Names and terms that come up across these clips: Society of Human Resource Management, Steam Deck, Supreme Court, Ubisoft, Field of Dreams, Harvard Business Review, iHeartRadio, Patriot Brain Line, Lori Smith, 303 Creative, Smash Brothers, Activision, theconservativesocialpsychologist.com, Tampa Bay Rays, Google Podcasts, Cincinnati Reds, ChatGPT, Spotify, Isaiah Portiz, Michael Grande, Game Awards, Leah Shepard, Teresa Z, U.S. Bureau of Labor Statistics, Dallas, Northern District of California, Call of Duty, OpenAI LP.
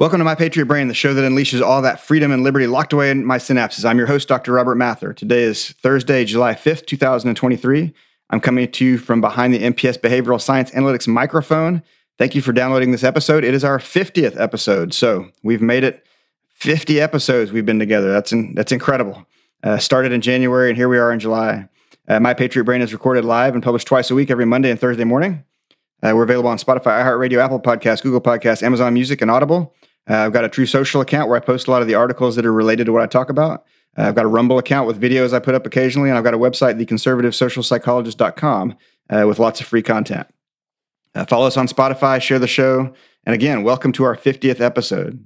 Welcome to My Patriot Brain, the show that unleashes all that freedom and liberty locked away in my synapses. I'm your host, Dr. Robert Mather. Today is Thursday, July 5th, 2023. I'm coming to you from behind the MPS Behavioral Science Analytics microphone. Thank you for downloading this episode. It is our 50th episode, so we've made it 50 episodes we've been together. That's incredible. Started in January, and here we are in July. My Patriot Brain is recorded live and published twice a week, every Monday and Thursday morning. We're available on Spotify, iHeartRadio, Apple Podcasts, Google Podcasts, Amazon Music, and Audible. I've got a Truth Social account where I post a lot of the articles that are related to what I talk about. I've got a Rumble account with videos I put up occasionally, and I've got a website, theconservativesocialpsychologist.com, with lots of free content. Follow us on Spotify, share the show, and again, welcome to our 50th episode.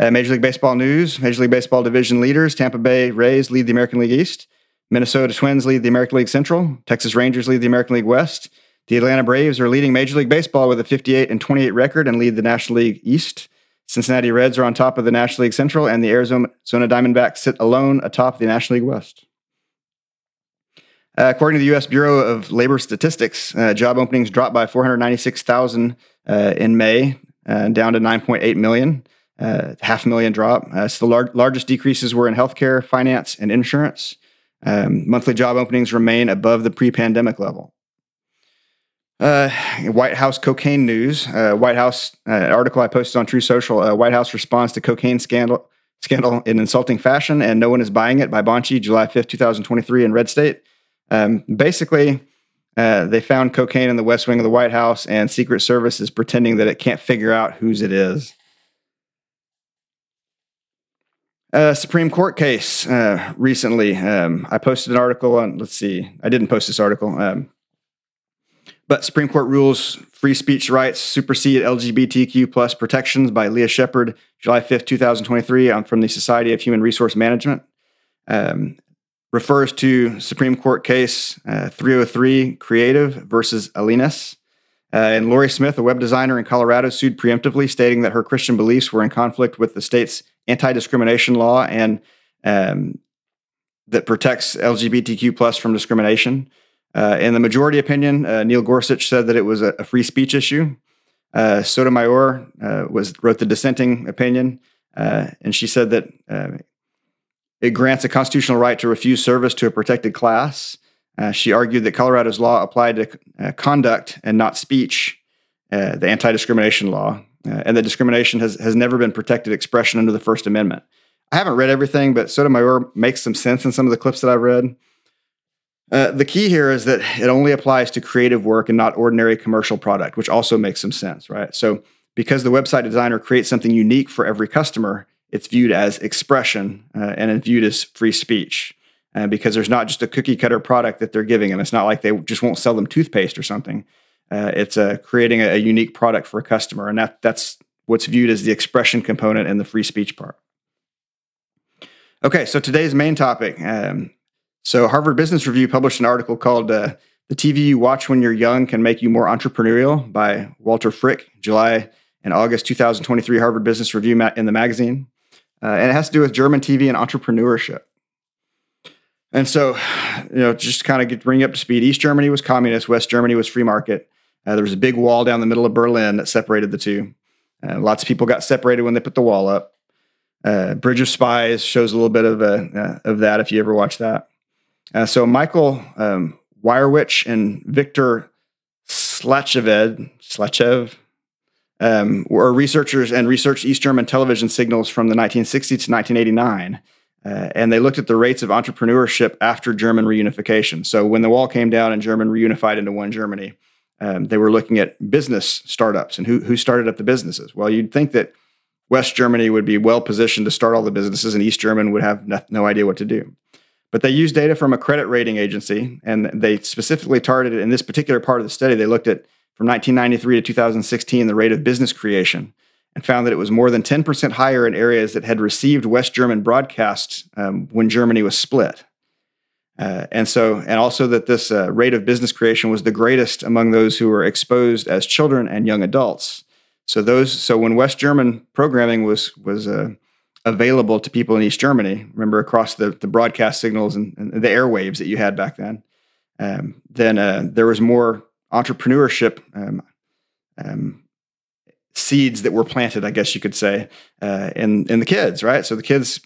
Major League Baseball news. Major League Baseball division leaders, Tampa Bay Rays lead the American League East. Minnesota Twins lead the American League Central. Texas Rangers lead the American League West. The Atlanta Braves are leading Major League Baseball with a 58-28 record and lead the National League East. Cincinnati Reds are on top of the National League Central, and the Arizona Diamondbacks sit alone atop the National League West. According to the U.S. Bureau of Labor Statistics, job openings dropped by 496,000 in May, down to 9.8 million, half million drop. So the largest decreases were in healthcare, finance, and insurance. Monthly job openings remain above the pre-pandemic level. White House cocaine news. White House article I posted on True Social. White House responds to cocaine scandal in insulting fashion, and no one is buying it. By Bonchi, July 5th, 2023, in Red State. Basically, they found cocaine in the West Wing of the White House, and Secret Service is pretending that it can't figure out whose it is. Supreme Court case recently. I posted an article on. Let's see. I didn't post this article. But Supreme Court rules free speech rights supersede LGBTQ plus protections by Leah Shepard, July 5th, 2023. I'm from the Society of Human Resource Management. Refers to Supreme Court case 303 Creative v. Elenis. And Lori Smith, a web designer in Colorado, sued preemptively, stating that her Christian beliefs were in conflict with the state's anti-discrimination law and that protects LGBTQ plus from discrimination. In the majority opinion, Neil Gorsuch said that it was a free speech issue. Sotomayor wrote the dissenting opinion, and she said that it grants a constitutional right to refuse service to a protected class. She argued that Colorado's law applied to conduct and not speech, the anti-discrimination law, and that discrimination has never been protected expression under the First Amendment. I haven't read everything, but Sotomayor makes some sense in some of the clips that I've read. The key here is that it only applies to creative work and not ordinary commercial product, which also makes some sense, right? So because the website designer creates something unique for every customer, it's viewed as expression and it's viewed as free speech because there's not just a cookie cutter product that they're giving them. It's not like they just won't sell them toothpaste or something. It's creating a unique product for a customer, and that's what's viewed as the expression component and the free speech part. Okay, so today's main topic. So Harvard Business Review published an article called The TV You Watch When You're Young Can Make You More Entrepreneurial by Walter Frick, July and August 2023, Harvard Business Review in the magazine. And it has to do with German TV and entrepreneurship. And so, you know, just kind of bring you up to speed. East Germany was communist. West Germany was free market. There was a big wall down the middle of Berlin that separated the two. Lots of people got separated when they put the wall up. Bridge of Spies shows a little bit of that if you ever watch that. So Michael Wierwitsch and Victor Slavtchev were researchers and researched East German television signals from the 1960s to 1989. And they looked at the rates of entrepreneurship after German reunification. So when the wall came down and German reunified into one Germany, they were looking at business startups and who started up the businesses. Well, you'd think that West Germany would be well positioned to start all the businesses and East German would have no idea what to do. But they used data from a credit rating agency, and they specifically targeted, in this particular part of the study, they looked at from 1993 to 2016, the rate of business creation, and found that it was more than 10% higher in areas that had received West German broadcasts when Germany was split. And also that this rate of business creation was the greatest among those who were exposed as children and young adults. So when West German programming was available to people in East Germany, remember across the broadcast signals and the airwaves that you had back then there was more entrepreneurship seeds that were planted, I guess you could say, in the kids, right? So the kids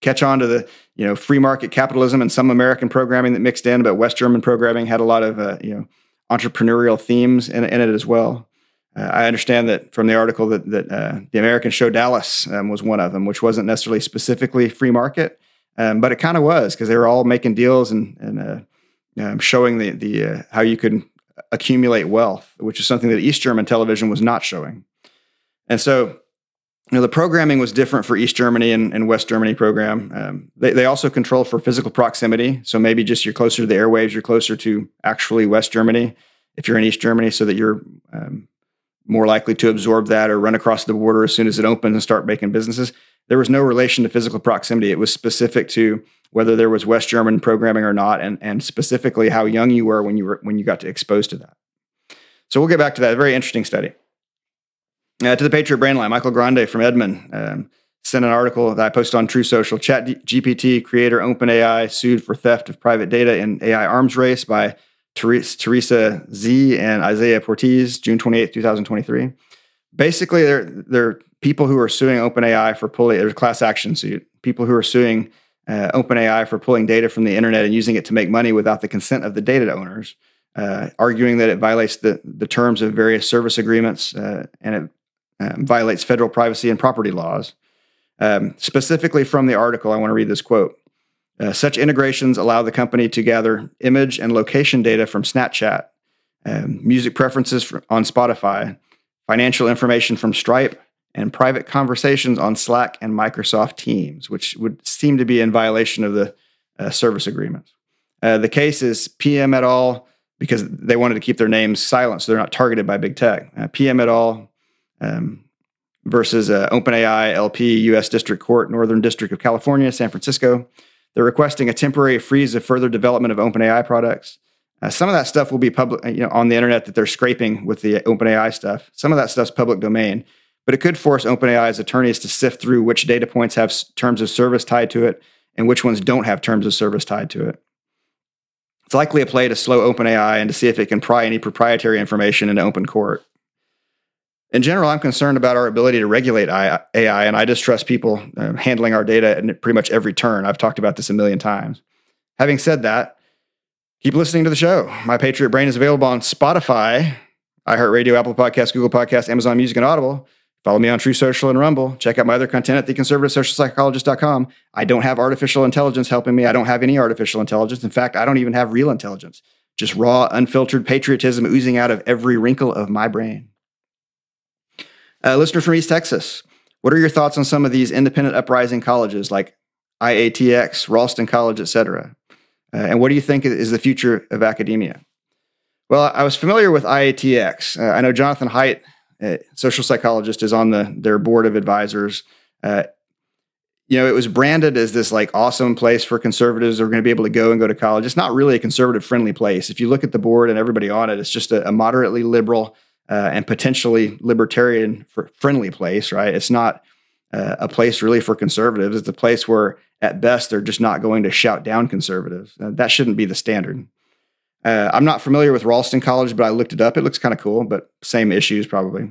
catch on to the, you know, free market capitalism and some American programming that mixed in, but West German programming had a lot of, you know, entrepreneurial themes in it as well. I understand that from the article that the American show Dallas was one of them, which wasn't necessarily specifically free market, but it kind of was, because they were all making deals and showing the how you could accumulate wealth, which is something that East German television was not showing. And so, you know, the programming was different for East Germany and West Germany program. They also controlled for physical proximity. So maybe just you're closer to the airwaves, you're closer to actually West Germany if you're in East Germany, so that you're more likely to absorb that or run across the border as soon as it opens and start making businesses. There was no relation to physical proximity. It was specific to whether there was West German programming or not, and specifically how young you were when you got exposed to that. So we'll get back to that. A very interesting study. To the Patriot Brain Line, Michael Grande from Edmund sent an article that I posted on Truth Social. ChatGPT creator OpenAI sued for theft of private data in AI arms race by Teresa Z and Isaiah Portiz, June 28, 2023. Basically, they're people who are suing OpenAI for pulling, there's a class action suit, people who are suing OpenAI for pulling data from the internet and using it to make money without the consent of the data owners, arguing that it violates the terms of various service agreements and it violates federal privacy and property laws. Specifically from the article, I want to read this quote. Such integrations allow the company to gather image and location data from Snapchat, music preferences on Spotify, financial information from Stripe, and private conversations on Slack and Microsoft Teams, which would seem to be in violation of the service agreements. The case is PM et al., because they wanted to keep their names silent so they're not targeted by big tech. PM et al. Versus OpenAI LP, U.S. District Court, Northern District of California, San Francisco. They're requesting a temporary freeze of further development of OpenAI products. Some of that stuff will be public, you know, on the internet that they're scraping with the OpenAI stuff. Some of that stuff's public domain, but it could force OpenAI's attorneys to sift through which data points have terms of service tied to it and which ones don't have terms of service tied to it. It's likely a play to slow OpenAI and to see if it can pry any proprietary information into open court. In general, I'm concerned about our ability to regulate AI, and I distrust people handling our data at pretty much every turn. I've talked about this a million times. Having said that, keep listening to the show. My Patriot Brain is available on Spotify, iHeartRadio, Apple Podcasts, Google Podcasts, Amazon Music, and Audible. Follow me on Truth Social and Rumble. Check out my other content at theconservativesocialpsychologist.com. I don't have artificial intelligence helping me. I don't have any artificial intelligence. In fact, I don't even have real intelligence. Just raw, unfiltered patriotism oozing out of every wrinkle of my brain. Listener from East Texas, what are your thoughts on some of these independent uprising colleges like IATX, Ralston College, etc.? And what do you think is the future of academia? Well, I was familiar with IATX. I know Jonathan Haidt, a social psychologist, is on their board of advisors. You know, it was branded as this like awesome place for conservatives who are going to be able to go to college. It's not really a conservative-friendly place. If you look at the board and everybody on it, it's just a moderately liberal and potentially libertarian-friendly place, right? It's not a place really for conservatives. It's a place where, at best, they're just not going to shout down conservatives. That shouldn't be the standard. I'm not familiar with Ralston College, but I looked it up. It looks kind of cool, but same issues probably.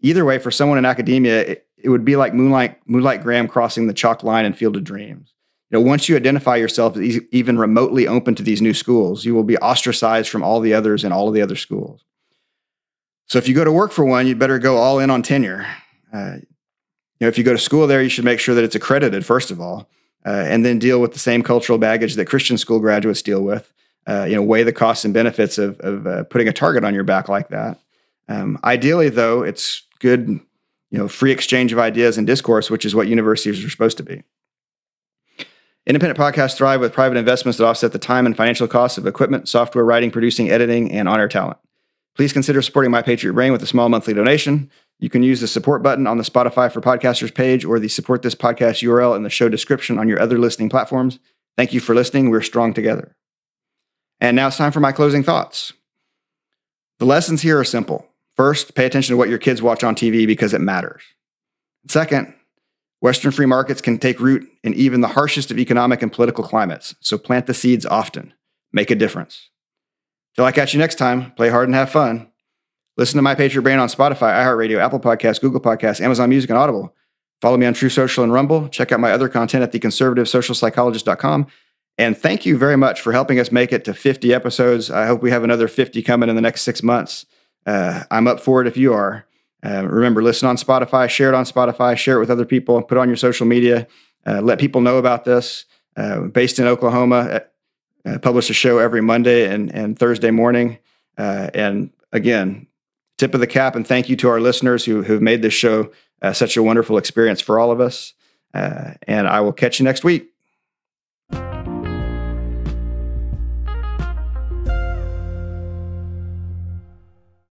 Either way, for someone in academia, it would be like Moonlight Graham crossing the chalk line in Field of Dreams. You know, once you identify yourself as even remotely open to these new schools, you will be ostracized from all the others and all of the other schools. So if you go to work for one, you'd better go all in on tenure. You know, if you go to school there, you should make sure that it's accredited, first of all, and then deal with the same cultural baggage that Christian school graduates deal with. You know, weigh the costs and benefits of putting a target on your back like that. Ideally, though, it's good, you know, free exchange of ideas and discourse, which is what universities are supposed to be. Independent podcasts thrive with private investments that offset the time and financial costs of equipment, software, writing, producing, editing, and on-air talent. Please consider supporting My Patriot Brain with a small monthly donation. You can use the support button on the Spotify for Podcasters page or the Support This Podcast URL in the show description on your other listening platforms. Thank you for listening. We're strong together. And now it's time for my closing thoughts. The lessons here are simple. First, pay attention to what your kids watch on TV because it matters. Second, Western free markets can take root in even the harshest of economic and political climates, so plant the seeds often. Make a difference. Till I catch you next time, play hard and have fun. Listen to My Patriot Brain on Spotify, iHeartRadio, Apple Podcasts, Google Podcasts, Amazon Music, and Audible. Follow me on Truth Social and Rumble. Check out my other content at theconservativesocialpsychologist.com. And thank you very much for helping us make it to 50 episodes. I hope we have another 50 coming in the next 6 months. I'm up for it if you are. Remember, listen on Spotify, share it on Spotify, share it with other people, put it on your social media, let people know about this. Based in Oklahoma, publish a show every Monday and Thursday morning. And again, tip of the cap and thank you to our listeners who've made this show such a wonderful experience for all of us. And I will catch you next week.